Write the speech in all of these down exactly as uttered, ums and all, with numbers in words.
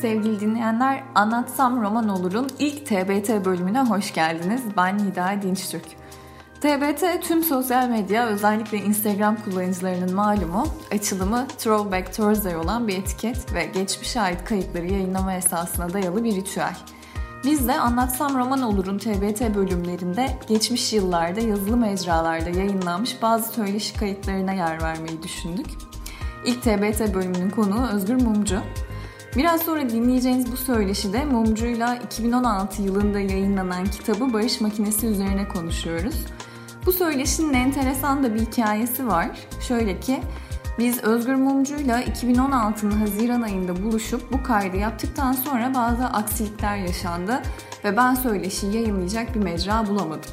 Sevgili dinleyenler, Anlatsam Roman Olur'un ilk T B T bölümüne hoş geldiniz. Ben Nida Dinçtürk. T B T tüm sosyal medya, özellikle Instagram kullanıcılarının malumu, açılımı Throwback Thursday olan bir etiket ve geçmişe ait kayıtları yayınlama esasına dayalı bir ritüel. Biz de Anlatsam Roman Olur'un T B T bölümlerinde geçmiş yıllarda yazılı mecralarda yayınlanmış bazı söyleşi kayıtlarına yer vermeyi düşündük. İlk T B T bölümünün konuğu Özgür Mumcu. Biraz sonra dinleyeceğiniz bu söyleşide Mumcu'yla iki bin on altı yılında yayınlanan kitabı Barış Makinesi üzerine konuşuyoruz. Bu söyleşinin enteresan da bir hikayesi var. Şöyle ki, biz Özgür Mumcu'yla iki bin on altının Haziran ayında buluşup bu kaydı yaptıktan sonra bazı aksilikler yaşandı ve ben söyleşiyi yayınlayacak bir mecra bulamadım.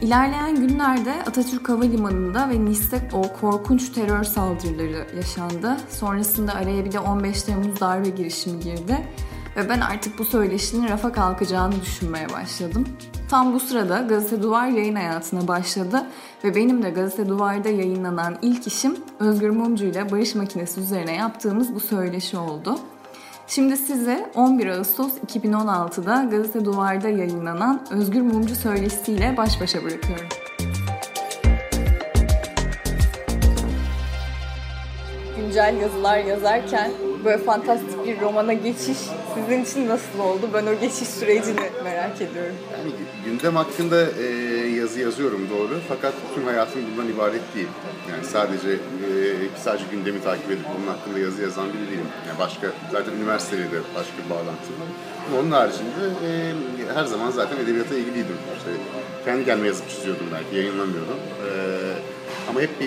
İlerleyen günlerde Atatürk Havalimanı'nda ve Nice'de o korkunç terör saldırıları yaşandı. Sonrasında araya bir de on beş Temmuz darbe girişimi girdi ve ben artık bu söyleşinin rafa kalkacağını düşünmeye başladım. Tam bu sırada Gazete Duvar yayın hayatına başladı ve benim de Gazete Duvar'da yayınlanan ilk işim Özgür Mumcu ile Barış Makinesi üzerine yaptığımız bu söyleşi oldu. Şimdi size on bir Ağustos iki bin on altıda Gazete Duvar'da yayınlanan Özgür Mumcu söyleşisiyle baş başa bırakıyorum. Güncel yazılar yazarken böyle fantastik bir romana geçiş sizin için nasıl oldu? Ben o geçiş sürecini merak ediyorum. Yani gündem hakkında yazı yazıyorum, doğru. Fakat bütün hayatım bundan ibaret değil. Yani sadece sadece gündemi takip edip onun hakkında yazı yazan biri değilim. Yani başka, zaten üniversiteyle de başka bir bağlantım var. Ama onun haricinde her zaman zaten edebiyata ilgiliydim. İşte kendi kendime yazıp çiziyordum, belki yayınlamıyordum. Ama hep bir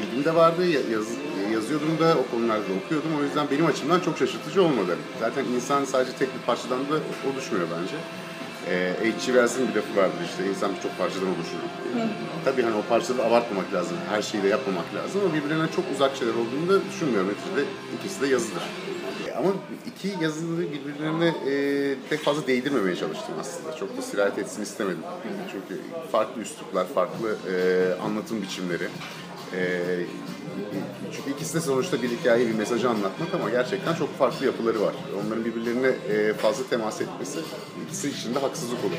ilgim de vardı. Yazı yazıyordum da, o konularda okuyordum. O yüzden benim açımdan çok şaşırtıcı olmadı. Zaten insan sadece tek bir parçadan da oluşmuyor bence. H G. Wells'in bir lafı vardır işte, insan birçok parçadan oluşur. Hı. Tabii hani o parçada abartmamak lazım, her şeyi de yapmamak lazım ama birbirine çok uzak şeyler olduğunu da düşünmüyorum. Neticede ikisi de yazıdır. Ama iki yazıyı birbirlerine pek e, fazla değdirmemeye çalıştım aslında. Çok da sirayet etsin istemedim. Çünkü farklı üsluplar, farklı e, anlatım biçimleri. E, Çünkü ikisi de sonuçta bir hikayeyi, bir mesajı anlatmak ama gerçekten çok farklı yapıları var. Onların birbirlerine fazla temas etmesi ikisi için de haksızlık olur.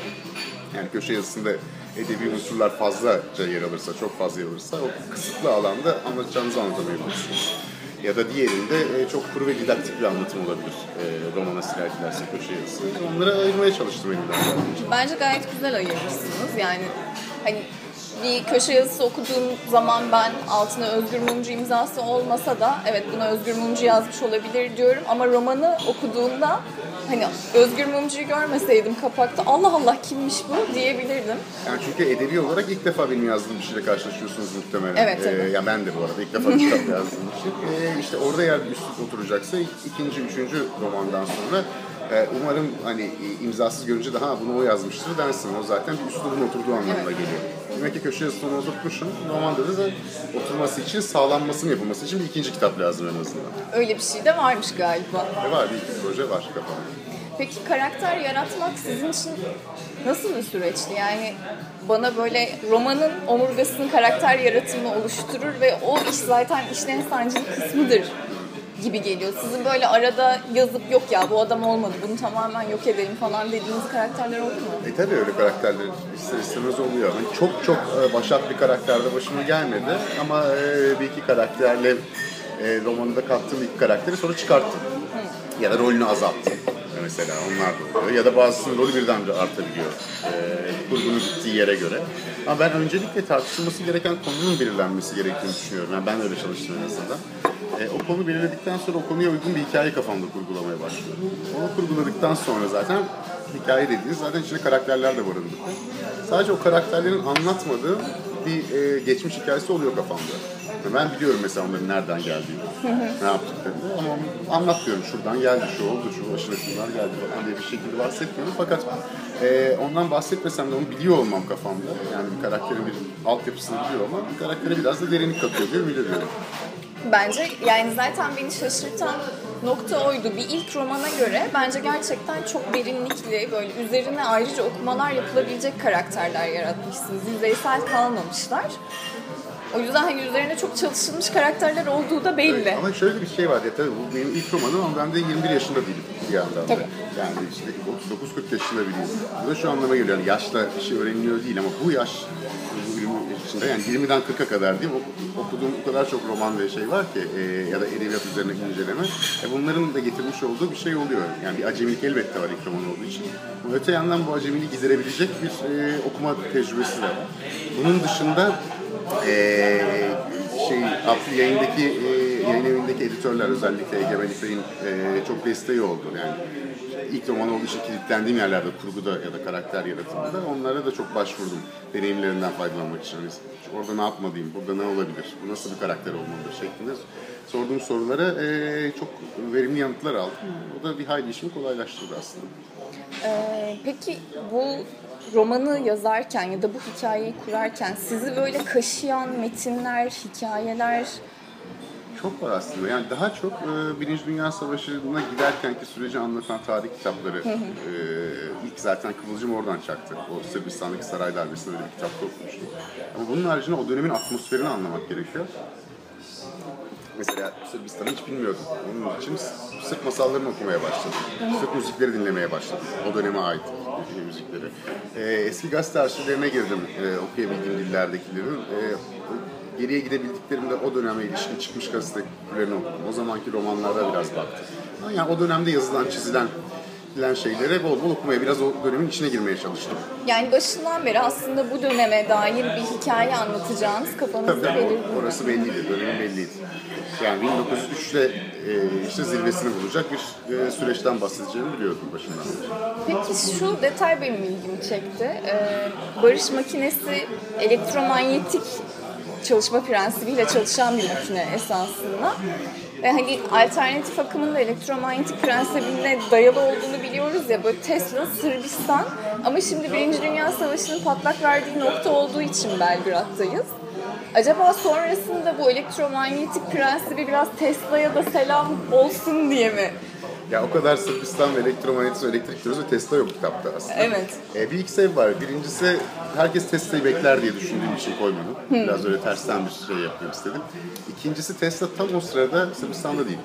Yani köşe yazısında edebi unsurlar fazlaca yer alırsa, çok fazla yer alırsa o kısıtlı alanda anlatacağınızı anlatamayabilirsiniz. Ya da diğerinde çok kuru ve didaktik bir anlatım olabilir. E, romana silah giderse köşe yazısı. Onları ayırmaya çalıştım elimden. Bence gayet güzel ayırmışsınız. Yani hani... Bir köşe yazısı okuduğum zaman ben altına Özgür Mumcu imzası olmasa da evet buna Özgür Mumcu yazmış olabilir diyorum ama romanı okuduğumda hani Özgür Mumcu'yu görmeseydim kapakta Allah Allah kimmiş bu diyebilirdim. Yani çünkü edebi olarak ilk defa benim yazdığım bir şeyle karşılaşıyorsunuz muhtemelen. Evet, evet. Ee, ya ben de bu arada ilk defa bir kitap yazdığım için. Ee, işte orada yer üstlük oturacaksa ikinci, üçüncü romandan sonra umarım hani imzasız görünce de ha bunu o yazmıştır dersin. O zaten bir üslubun oturduğu anlamına evet. geliyor. Demek ki köşe yazısını oturtmuşum. Romanda da zaten oturması için, sağlanmasını yapılması için bir ikinci kitap lazım en azından. Öyle bir şey de varmış galiba. E var, bir iki proje var kafamda. Peki karakter yaratmak sizin için nasıl bir süreçti? Yani bana böyle romanın omurgasının karakter yaratımını oluşturur ve o iş zaten işin en sancılı kısmıdır gibi geliyor. Sizin böyle arada yazıp yok ya bu adam olmadı, bunu tamamen yok edelim falan dediğiniz karakterler oldu mu? E tabii öyle karakterler ister istemez oluyor. Yani çok çok başat bir karakterde başıma gelmedi ama bir iki karakterle romanında kattığım iki karakteri sonra çıkarttım. Hı. Ya da rolünü azalttım. Mesela onlar da oluyor. Ya da bazısının rolü birden de artabiliyor. E, kurgunun gittiği yere göre. Ama ben öncelikle tartışılması gereken konunun belirlenmesi gerektiğini düşünüyorum. Yani ben de öyle çalıştım en azından. E, o konu belirledikten sonra o konuya uygun bir hikaye kafamda kurgulamaya başlıyorum. Onu kurguladıktan sonra zaten hikaye dediğiniz zaten içinde karakterler de barındı. Sadece o karakterlerin anlatmadığı bir e, geçmiş hikayesi oluyor kafamda. Ben biliyorum mesela onların nereden geldiğini, ne yaptıklarını ama anlatmıyorum. Şuradan geldi, şu oldu, şu başına şunlar geldi falan diye bir şekilde bahsetmiyorum. Fakat e, ondan bahsetmesem de onu biliyor olmam kafamda. Yani bir karakterin bir altyapısını biliyor ama bir karaktere biraz da derinlik katıyor diye öyle diyorum. Bence yani zaten beni şaşırtan nokta oydu. Bir ilk romana göre bence gerçekten çok derinlikli, böyle üzerine ayrıca okumalar yapılabilecek karakterler yaratmışsınız. Yüzeysel kalmamışlar. O yüzden hani üzerine çok çalışılmış karakterler olduğu da belli. Evet, ama şöyle bir şey var ya, tabii bu benim ilk romanım ama ben de yirmi bir yaşında değilim bir yandan da. Yani işte otuz dokuz kırk yaşında biriyim. Bu da şu anlama geliyor. Yani yaşla bir şey öğreniliyor değil ama bu yaş içinde yani yirmiden kırka kadar diyeyim, okuduğum o kadar çok roman ve şey var ki e, ya da edebiyat üzerine inceleme. E, bunların da getirmiş olduğu bir şey oluyor. Yani bir acemilik elbette var ilk roman olduğu için. Ama öte yandan bu acemiliği giderebilecek bir e, okuma tecrübesi de var. Bunun dışında Ee, şey, Afri yayındaki e, yayın evindeki editörler özellikle Egemen İpek'in e, çok desteği oldu. Yani ilk roman olduğu için kilitlendiğim yerlerde kurguda ya da karakter yaratımında onlara da çok başvurdum deneyimlerinden faydalanmak için. Biz, orada ne yapmalıyım, burada ne olabilir, bu nasıl bir karakter olmalıdır şeklinde sorduğum sorulara e, çok verimli yanıtlar aldım. O da bir hayli işimi kolaylaştırdı aslında. Ee, peki bu romanı yazarken ya da bu hikayeyi kurarken sizi böyle kaşıyan metinler, hikayeler... Çok var aslında. Yani daha çok e, Birinci Dünya Savaşı'na giderkenki süreci anlatan tarih kitapları. e, ilk zaten kıvılcım oradan çaktı. O Sırbistan'daki saray darbesinde bir kitapta okumuştum. Ama bunun haricinde o dönemin atmosferini anlamak gerekiyor. Mesela Sırbistan'ı hiç bilmiyordum. Onun için Sırp masallarını okumaya başladım. Sırp müzikleri dinlemeye başladım. O döneme ait müzikleri. Ee, eski gazete arşivlerine girdim. Ee, okuyabildiğim dillerdekileri. Ee, geriye gidebildiklerimde o döneme ilişkin çıkmış gazetelerini okudum. O zamanki romanlarda biraz baktım. Yani o dönemde yazılan, çizilen şeylere bol bol okumaya, biraz o dönemin içine girmeye çalıştım. Yani başından beri aslında bu döneme dair bir hikaye anlatacağınız kafanızda belirliydi. Tabii, orası belliydi, dönemin belliydi. Yani bin dokuz yüz üçte işte zirvesini bulacak bir süreçten bahsedeceğimi biliyordum başından beri. Peki şu detay benim ilgimi çekti. Barış Makinesi elektromanyetik çalışma prensibiyle çalışan bir makine esasında. Ve hani alternatif akımın da elektromanyetik prensibine dayalı olduğunu biliyoruz ya, böyle Tesla, Sırbistan, ama şimdi Birinci Dünya Savaşı'nın patlak verdiği nokta olduğu için Belgrad'dayız. Acaba sonrasında bu elektromanyetik prensibi biraz Tesla'ya da selam olsun diye mi? Ya o kadar Sırbistan ve elektromanyetizm, elektrik diyoruz ve Tesla yok kitapta aslında. Evet. Ee, bir iki sebebi var. Birincisi herkes Tesla'yı bekler diye düşündüğüm için koymadım. Hmm. Biraz öyle tersten bir şey yapmak istedim. İkincisi Tesla tam o sırada Sırbistan'da değil.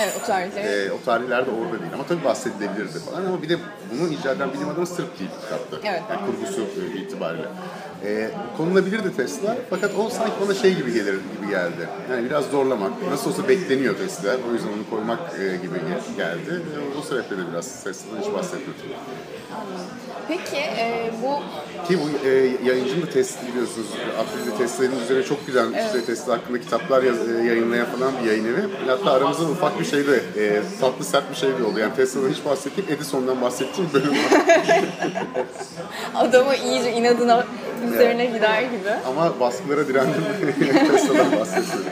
Evet, o tarihler. Ee, o tarihlerde orada değil ama tabii bahsedilebilirdi falan, ama bir de bunu icat eden bilim adamı Sırp değil kitapta. Evet. Yani kurgusu itibariyle. Ee, konulabilirdi Tesla, fakat o sanki bana şey gibi gelir gibi geldi. Yani biraz zorlamak, nasıl olsa bekleniyor Tesla, o yüzden onu koymak e, gibi geldi. E, o sebeple de biraz Tesla'dan hiç bahsetmiyorum. Peki e, bu... Ki bu e, yayıncım da Tesla, biliyorsunuz, Afrin'de Tesla'nın üzerine çok güzel, evet, işte Tesla hakkında kitaplar yaz, e, yayınlayan falan bir yayın evi. Hatta aramızda ufak bir şey de, e, tatlı sert bir şey de oldu. Yani Tesla'dan hiç bahsettiğim, Edison'dan bahsettiğim bölüm var. Adamı iyice inadına... üzerine gider gibi. Ama baskılara direndim. Tesla'dan bahsediyorum.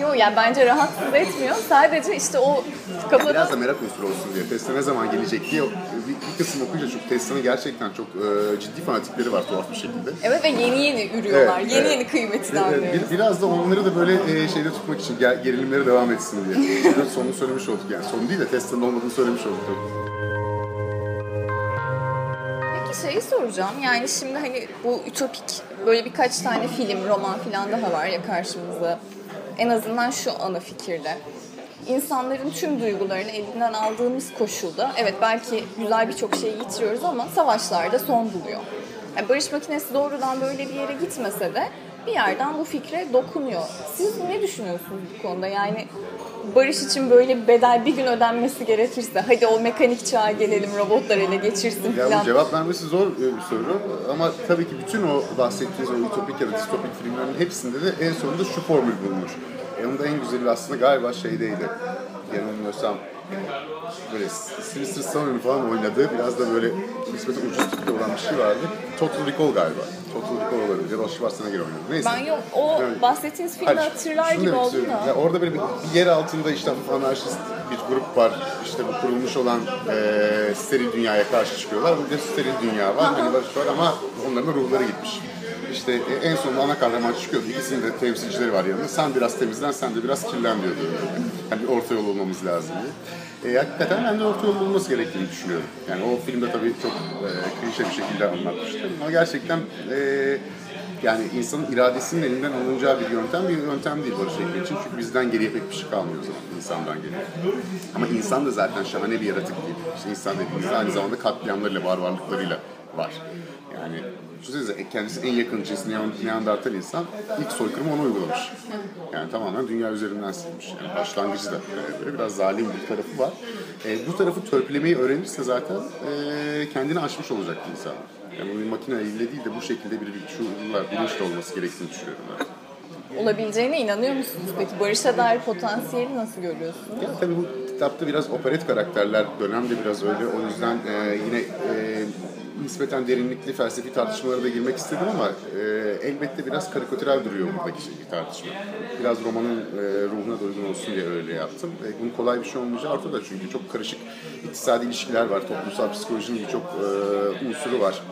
Yok yani bence rahatsız etmiyor. Sadece işte o kafadan... Yani biraz da merak unsuru olsun diye. Tesla ne zaman gelecek diye bir kısım okuyunca, çünkü Tesla'nın gerçekten çok e, ciddi fanatikleri var tuhaf bir şekilde. Evet, ve yeni yeni ürüyorlar. Evet, yeni evet. Yeni kıymetini anlıyoruz. Biraz da onları da böyle e, şeyde tutmak için gerilimleri devam etsin diye. Yani sonunu söylemiş olduk yani. Sonu değil de Tesla'nın olmadığını söylemiş olduk. Şeyi soracağım, yani şimdi hani bu ütopik böyle birkaç tane film, roman falan daha var ya karşımızda, en azından şu ana fikirde. İnsanların tüm duygularını elinden aldığımız koşulda, evet belki güzel birçok şeyi yitiriyoruz ama savaşlarda son buluyor. Yani Barış Makinesi doğrudan böyle bir yere gitmese de bir yerden bu fikre dokunuyor. Siz ne düşünüyorsunuz bu konuda? Yani barış için böyle bir bedel bir gün ödenmesi gerekirse, hadi o mekanik çağa gelelim, robotlar ele geçirsin falan. Ya bu cevap vermesi zor bir soru ama tabii ki bütün o bahsettiğiniz o ütopik ya da distopik filmlerin hepsinde de en sonunda şu formül bulunur. E onun da en güzeli aslında galiba şeydeydi, yanılmıyorsam böyle Sylvester Stallone'un falan oynadığı, biraz da böyle nispeten ucuz tipli olan bir şey vardı. Total Recall galiba. Total Recall olabilir. Ya da Schwarzenegger oynadı. Neyse. Ben yok. O yani, bahsettiğiniz filmi hani, hatırlar gibi oldu da. Yani orada böyle bir, bir yer altında işte anarşist bir grup var. İşte bu kurulmuş olan e, steril dünyaya karşı çıkıyorlar. Burada steril dünya var. Hani barış var ama onların ruhları gitmiş. İşte e, en sonunda ana kahraman çıkıyordu. İkisinin de temsilcileri var yanında. Sen biraz temizlen, sen de biraz kirlen diyordu. Hani orta yol olmamız lazım diye. E, hakikaten ben de orta yol bulması gerektiğini düşünüyorum. Yani o filmde tabii çok e, klişe bir şekilde anlatmıştım. Ama gerçekten e, yani insanın iradesinin elinden alınacağı bir yöntem bir yöntem değil Barış Ekmek için. Çünkü bizden geriye pek bir şey kalmıyor o zaman, insandan geriye. Ama insan da zaten şahane bir yaratık değil. İşte insan dediğimiz aynı zamanda katliamlarıyla, barbarlıklarıyla var. Yani düşünsenize, kendisi en yakın cinsini Neandertal insan, ilk soykırımı ona uygulamış. Yani tamamen dünya üzerinden silmiş. Yani başlangıcı da böyle biraz zalim bir tarafı var. E, bu tarafı törpülemeyi öğrenirse zaten e, kendini aşmış olacak insan. Yani bu makineyle değil de bu şekilde bir şuurlar, bilinçli olması gerektiğini düşünüyorum ben. Olabileceğine inanıyor musunuz? Peki Barış'a dair potansiyeli nasıl görüyorsunuz? Ya, tabii bu kitapta biraz operet karakterler, dönemde biraz öyle. O yüzden e, yine e, nispeten derinlikli felsefi tartışmalara da girmek istedim ama e, elbette biraz karikatürel duruyor buradaki şey, tartışma. Biraz romanın e, ruhuna da uygun olsun diye öyle yaptım. E, bunun kolay bir şey olmayacağı ortada, çünkü çok karışık iktisadi ilişkiler var, toplumsal psikolojinin birçok e, unsuru var.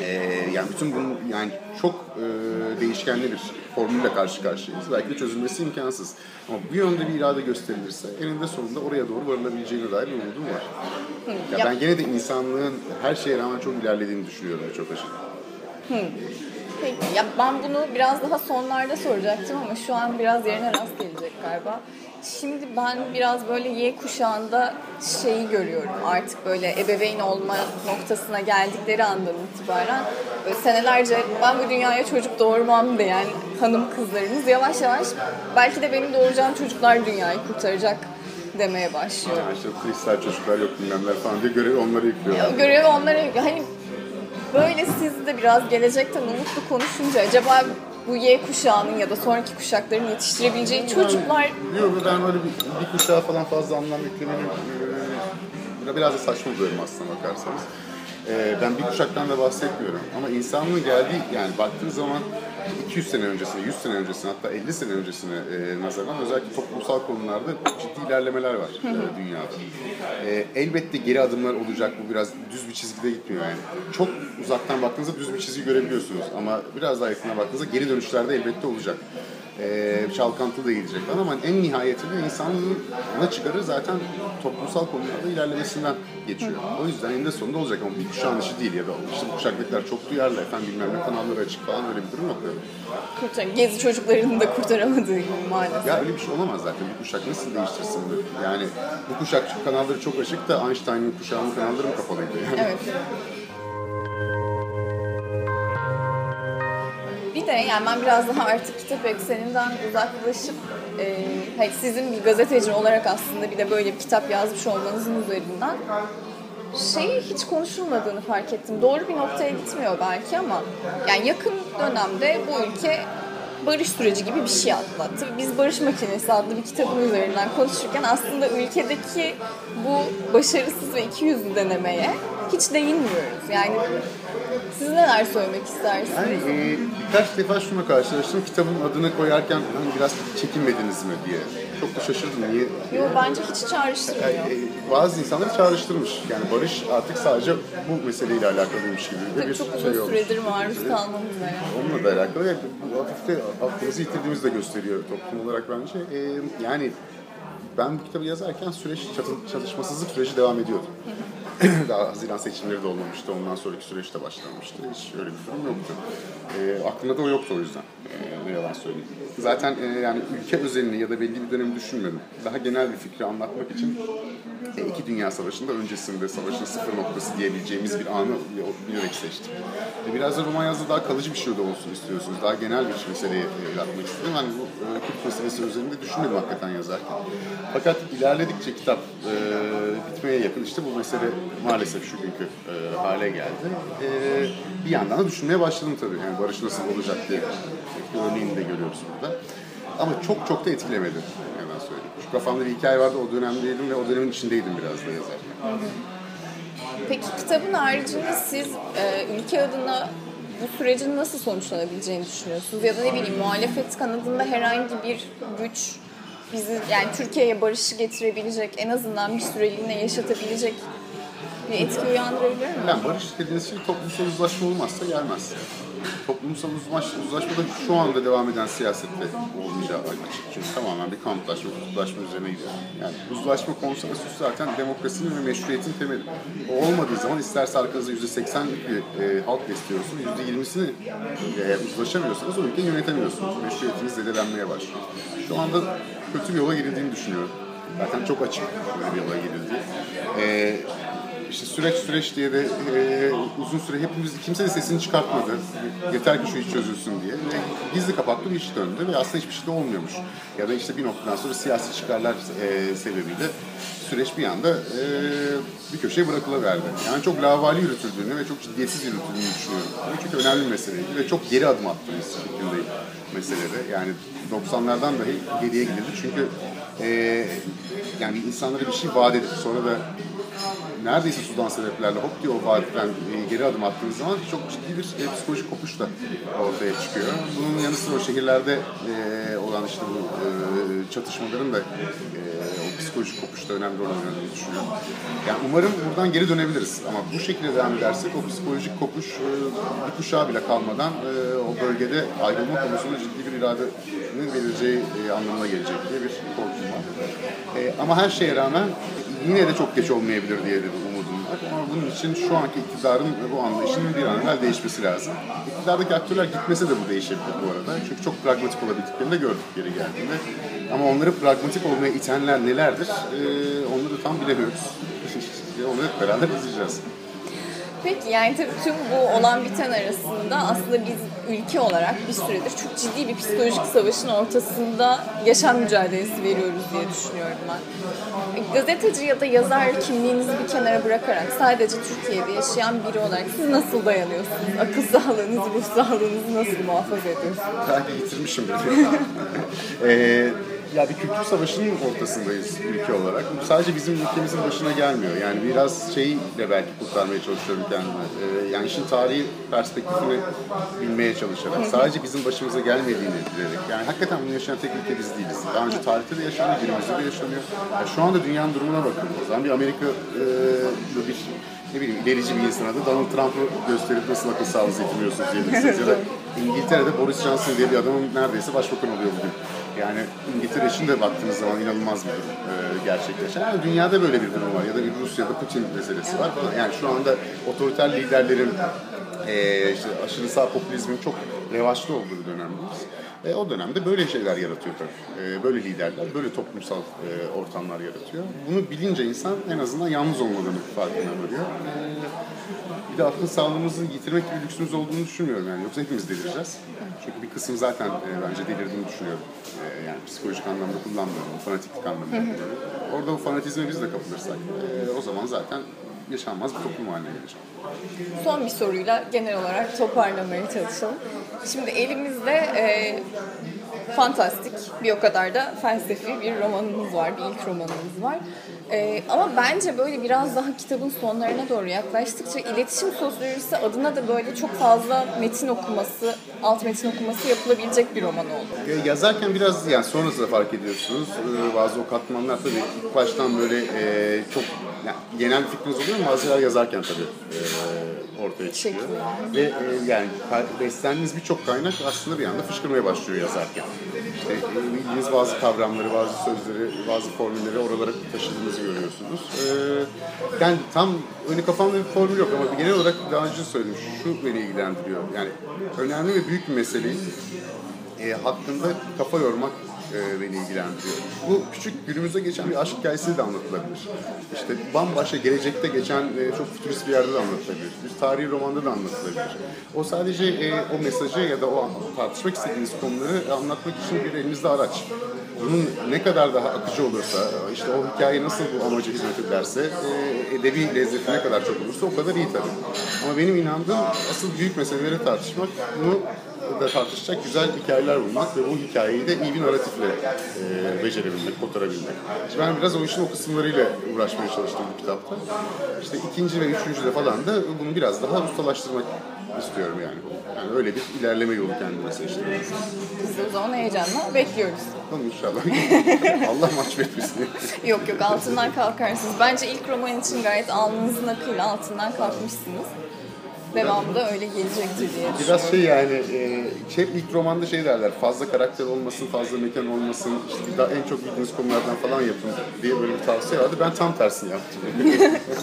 Ee, yani bütün bunun yani çok e, değişkenli bir formülle karşı karşıyayız. Belki de çözülmesi imkansız. Ama bu yönde bir irade gösterilirse eninde sonunda oraya doğru varılabileceğine dair bir umudum var. Ya ben gene de insanlığın her şeye rağmen çok ilerlediğini düşünüyorum çok aşırı. Hmm. Peki. Ya ben bunu biraz daha sonlarda soracaktım ama şu an biraz yerine rast gelecek galiba. Şimdi ben biraz böyle Y kuşağında şeyi görüyorum artık, böyle ebeveyn olma noktasına geldikleri andan itibaren böyle senelerce ben bu dünyaya çocuk doğurmam diyen hanım kızlarımız yavaş yavaş belki de benim doğuracağım çocuklar dünyayı kurtaracak demeye başlıyor. Yani işte kristal çocuklar yok bilmemler falan diye görevi onlara yüklüyorlar. Görevi onlara yüklüyor. Hani böyle siz de biraz gelecekten umutlu konuşunca acaba bu Y kuşağının ya da sonraki kuşakların yetiştirebileceği çocuklar... Yok, ben öyle bir, bir kuşağa falan fazla anlam yüklemedim. Biraz da saçma buluyorum aslına bakarsanız. Ben bir kuşaktan da bahsetmiyorum. Ama insanlığın geldiği, yani baktığın zaman iki yüz sene öncesine, yüz sene öncesine, hatta elli sene öncesine nazaran özellikle toplumsal konularda ciddi ilerlemeler var dünyada. Elbette geri adımlar olacak, bu biraz düz bir çizgide gitmiyor yani. Çok uzaktan baktığınızda düz bir çizgi görebiliyorsunuz ama biraz daha yakına baktığınızda geri dönüşler de elbette olacak. Ee, çalkantılı da gidecek ama en nihayetinde insanlığın ana çıkarı zaten toplumsal konularda ilerlemesinden geçiyor. Hı. O yüzden eninde sonunda olacak ama bir kuşağın işi değil ya da işte bu kuşaklıklar çok duyarlı efendim bilmem ne kanalları açık falan öyle bir durum yok. Kurtar, gezi çocuklarını da kurtaramadığı maalesef. Ya öyle bir şey olamaz zaten, bir kuşak nasıl değiştirsin bunu? Yani bu kuşak kanalları çok açık da Einstein'ın kuşağının kanalları mı kapalıydı yani? Evet. Yani ben biraz daha artık kitap ekseninden uzaklaşıp e, sizin bir gazeteci olarak aslında bir de böyle bir kitap yazmış olmanızın üzerinden şeyi hiç konuşulmadığını fark ettim. Doğru bir noktaya gitmiyor belki ama yani yakın dönemde bu ülke barış süreci gibi bir şey atlattı. Biz Barış Makinesi adlı bir kitabın üzerinden konuşurken aslında ülkedeki bu başarısız ve ikiyüzlü denemeye hiç değinmiyoruz. Yani siz neler söylemek istersiniz? Yani, e, birkaç defa şuna karşılaştım. Kitabın adını koyarken hani biraz çekinmediniz mi diye. Çok da şaşırdım. Niye? Yok, bence hiç çağrıştırmıyor. Yani, e, bazı insanlar çağrıştırmış. Yani barış artık sadece bu meseleyle alakalıymış gibi. Tabii bir çok uzun şey süredir maruz kalmamız var. Onunla da alakalı. Yani, bu hafif de aklımızı yitirdiğimizi de gösteriyor toplum olarak bence. E, yani ben bu kitabı yazarken süreç, çalışmasızlık süreci devam ediyordu. Daha Haziran seçimleri de olmamıştı. Ondan sonraki süreç de başlamıştı. Hiç öyle bir durum yoktu. E, aklımda da o yoktu o yüzden. E, ne yalan söyleyeyim. Zaten e, yani ülke özelini ya da belli bir dönemi düşünmedim. Daha genel bir fikri anlatmak için e, iki Dünya Savaşı'nda öncesinde savaşın sıfır noktası diyebileceğimiz bir anı bilerek seçtim. E, biraz da roman yazda daha kalıcı bir şey de olsun istiyorsunuz. Daha genel bir meseleyi e, atmak istedim. Yani bu e, Kürt meselesi üzerinde düşünmedim hakikaten yazarken. Fakat ilerledikçe kitap e, bitmeye yakın. İşte bu mesele maalesef şu günkü e, hale geldi. E, bir yandan da düşünmeye başladım tabii. Yani barış nasıl olacak diye bir örneğini de görüyoruz burada. Ama çok çok da etkilemedi. Hemen söyleyeyim. Şu kafamda bir hikaye vardı. O dönemdeydim ve o dönemin içindeydim biraz da yazarken. Peki kitabın haricinde siz e, ülke adına bu sürecin nasıl sonuçlanabileceğini düşünüyorsunuz? Ya da ne bileyim, muhalefet kanadında herhangi bir güç bizi, yani Türkiye'ye barışı getirebilecek, en azından bir süreliğine yaşatabilecek Ne etki uyandırabilir mi? Yani barış dediğiniz şey toplumsal uzlaşma olmazsa gelmez. Toplumsal uzlaşmada şu anda devam eden siyasetle olmayacağı açık. Çünkü tamamen bir kamplaşma, uzlaşma üzerine gidiyor. Yani uzlaşma konsensüsü zaten demokrasinin ve meşruiyetin temeli. O olmadığı zaman isterse arkanızda yüzde seksenlik bir e, halk besliyorsunuz, yüzde yirmisini e, uzlaşamıyorsanız o ülkeyi yönetemiyorsunuz. Meşruiyetiniz zedelenmeye başlıyor. Şu anda kötü bir yola girildiğini düşünüyorum. Zaten çok açık böyle bir yola girildi. E, İşte süreç süreç diye de e, uzun süre hepimiz, kimse de sesini çıkartmadı. Yeter ki şu iş çözülsün diye. Ve gizli kapaklı bir iş döndü ve aslında hiçbir şey de olmuyormuş. Ya da işte bir noktadan sonra siyasi çıkarlar e, sebebiyle süreç bir anda e, bir köşeye bırakılaverdi. Yani çok lavali yürütüldüğünü ve çok ciddiyetsiz yürütüldüğünü düşünüyorum. Bu çok önemli bir meseleydi ve çok geri adım attığımız şekilde meselede. Yani doksanlardan dahi geriye gidildi çünkü e, yani insanlara bir şey vaat edip sonra da neredeyse sudan sebeplerle hop diye o vaatten geri adım attığınız zaman çok ciddi bir psikolojik kopuş da ortaya çıkıyor. Bunun yanı sıra o şehirlerde olan işte bu çatışmaların da o psikolojik kopuşta önemli rol oynadığını düşünüyorum. Yani umarım buradan geri dönebiliriz ama bu şekilde devam edersek o psikolojik kopuş bir kuşağı bile kalmadan o bölgede ayrılma konusunda ciddi bir iradenin belirleyeceği anlamına gelecek diye bir korkum var. Ama her şeye rağmen yine de çok geç olmayabilir diye de umudum var. Ama bunun için şu anki iktidarın bu anlayışının bir an evvel değişmesi lazım. İktidardaki aktörler gitmese de bu değişebilir bu arada. Çünkü çok pragmatik olabildiklerini de gördük geri geldiğinde. Ama onları pragmatik olmaya itenler nelerdir? Ee, onları tam bilemiyoruz. Onu hep beraber izleyeceğiz. Peki yani tabii tüm bu olan biten arasında aslında biz ülke olarak bir süredir çok ciddi bir psikolojik savaşın ortasında yaşam mücadelesi veriyoruz diye düşünüyorum ben. Gazeteci ya da yazar kimliğinizi bir kenara bırakarak sadece Türkiye'de yaşayan biri olarak siz nasıl dayanıyorsunuz? Akıl sağlığınızı, ruh sağlığınızı nasıl muhafaza ediyorsunuz? Belki yitirmişim bile. Ya bir kültür savaşının ortasındayız ülke olarak. Bu sadece bizim ülkemizin başına gelmiyor. Yani biraz şeyle belki kurtarmaya çalışıyorum kendimi. Yani işin tarihi perspektifini bilmeye çalışarak. Sadece bizim başımıza gelmediğini bilerek. Yani hakikaten bunu yaşayan tek ülke biz değiliz. Daha önce tarihte de yaşanıyor, günümüzde de yaşanıyor. Yani şu anda dünyanın durumuna bakın. O zaman bir Amerika'da bir ne bileyim ilerici bir insana da Donald Trump'ı gösterip nasıl akıl sağlığınızı yitirmiyorsunuz diyebilirsiniz. Ya da İngiltere'de Boris Johnson diye bir adamın neredeyse başbakan oluyor bugün. Yani İngiltere için de baktığınız zaman inanılmaz bir durum e, gerçekleşen. Yani dünyada böyle bir durum var ya da bir Rusya'da Putin meselesi var. Yani şu anda otoriter liderlerin e, işte aşırı sağ popülizmin çok revaçlı olduğu bir dönemdeyiz. E, o dönemde böyle şeyler yaratıyor tabii. E, böyle liderler, böyle toplumsal e, ortamlar yaratıyor. Bunu bilince insan en azından yalnız olmadığını farkına varıyor. E, bir de akıl sağlığımızı yitirmek gibi lüksümüz olduğunu düşünmüyorum yani. Yoksa hepimiz delireceğiz. Çünkü bir kısım zaten e, bence delirdiğini düşünüyorum. E, yani psikolojik anlamda kullanmıyorum, fanatiklik anlamda. Orada o fanatizme biz de kapılırsak e, o zaman zaten yaşanmaz bir toplum haline gelecek. Son bir soruyla genel olarak toparlamaya çalışalım. Şimdi elimizde e, fantastik bir o kadar da felsefi bir romanımız var, bir ilk romanımız var. E, ama bence böyle biraz daha kitabın sonlarına doğru yaklaştıkça iletişim sosyolojisi adına da böyle çok fazla metin okuması, alt metin okuması yapılabilecek bir roman oldu. E, yazarken biraz yani sonrasında fark ediyorsunuz. E, bazı o katmanlar tabii ilk baştan böyle e, çok yani genel bir fikriniz oluyor ama bazıları yazarken tabii e, ortaya çıkıyor. Ve e, yani beslendiğiniz birçok kaynak aslında bir anda fışkırmaya başlıyor yazarken. İşte bildiğiniz bazı kavramları, bazı sözleri, bazı formülleri oralara taşıdığınızı görüyorsunuz. E, yani tam öyle kafamda bir formül yok ama genel olarak daha önce söyledim, şu beni ilgilendiriyor. Yani önemli ve büyük bir meseleyi e, hakkında kafa yormak beni ilgilendiriyor. Bu küçük günümüzde geçen bir aşk hikayesi de anlatılabilir. İşte bambaşka gelecekte geçen çok fütürist bir yerde de anlatılabilir. Bir tarihi romanda da anlatılabilir. O sadece o mesajı ya da o tartışmak istediğiniz konuları anlatmak için bir elinizde araç. Bunun ne kadar daha akıcı olursa, işte o hikaye nasıl bu amaca hizmet ederse, edebi lezzeti ne kadar çok olursa o kadar iyi tabii. Ama benim inandığım asıl büyük meseleleri tartışmak, bunu da tartışacak güzel hikayeler bulmak ve bu hikayeyi de iyi bir naratifle e, becerebilmek, kotarabilmek. İşte ben biraz o işin o kısımlarıyla uğraşmaya çalıştım bu kitapta. İşte ikinci ve üçüncü de falan da bunu biraz daha ustalaştırmak istiyorum yani. Yani öyle bir ilerleme yolu kendime seçtim. Biz de o zaman heyecanla bekliyoruz. Tamam inşallah. Allah mahcup etmesin. Yok yok, altından kalkarsınız. Bence ilk roman için gayet alnınızın akıyla altından kalkmışsınız. Devamı da öyle gelecektir diye. Biraz şey yani, e, hep ilk romanda şey derler, fazla karakter olmasın, fazla mekan olmasın, işte daha en çok bildiğiniz konulardan falan yapın diye böyle bir tavsiye vardı. Ben tam tersini yaptım.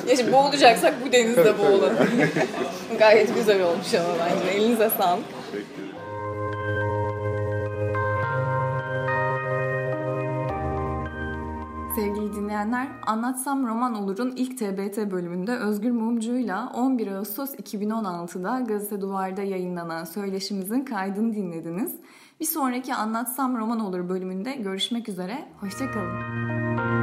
Ya şimdi boğulacaksak bu denizde boğulalım. Gayet güzel olmuş ama bence. Elinize sağlık. Teşekkür ederim. Sevgili dinleyenler, Anlatsam Roman Olur'un ilk T B T bölümünde Özgür Mumcu'yla on bir Ağustos iki bin on altıda Gazete Duvar'da yayınlanan söyleşimizin kaydını dinlediniz. Bir sonraki Anlatsam Roman Olur bölümünde görüşmek üzere, hoşça kalın.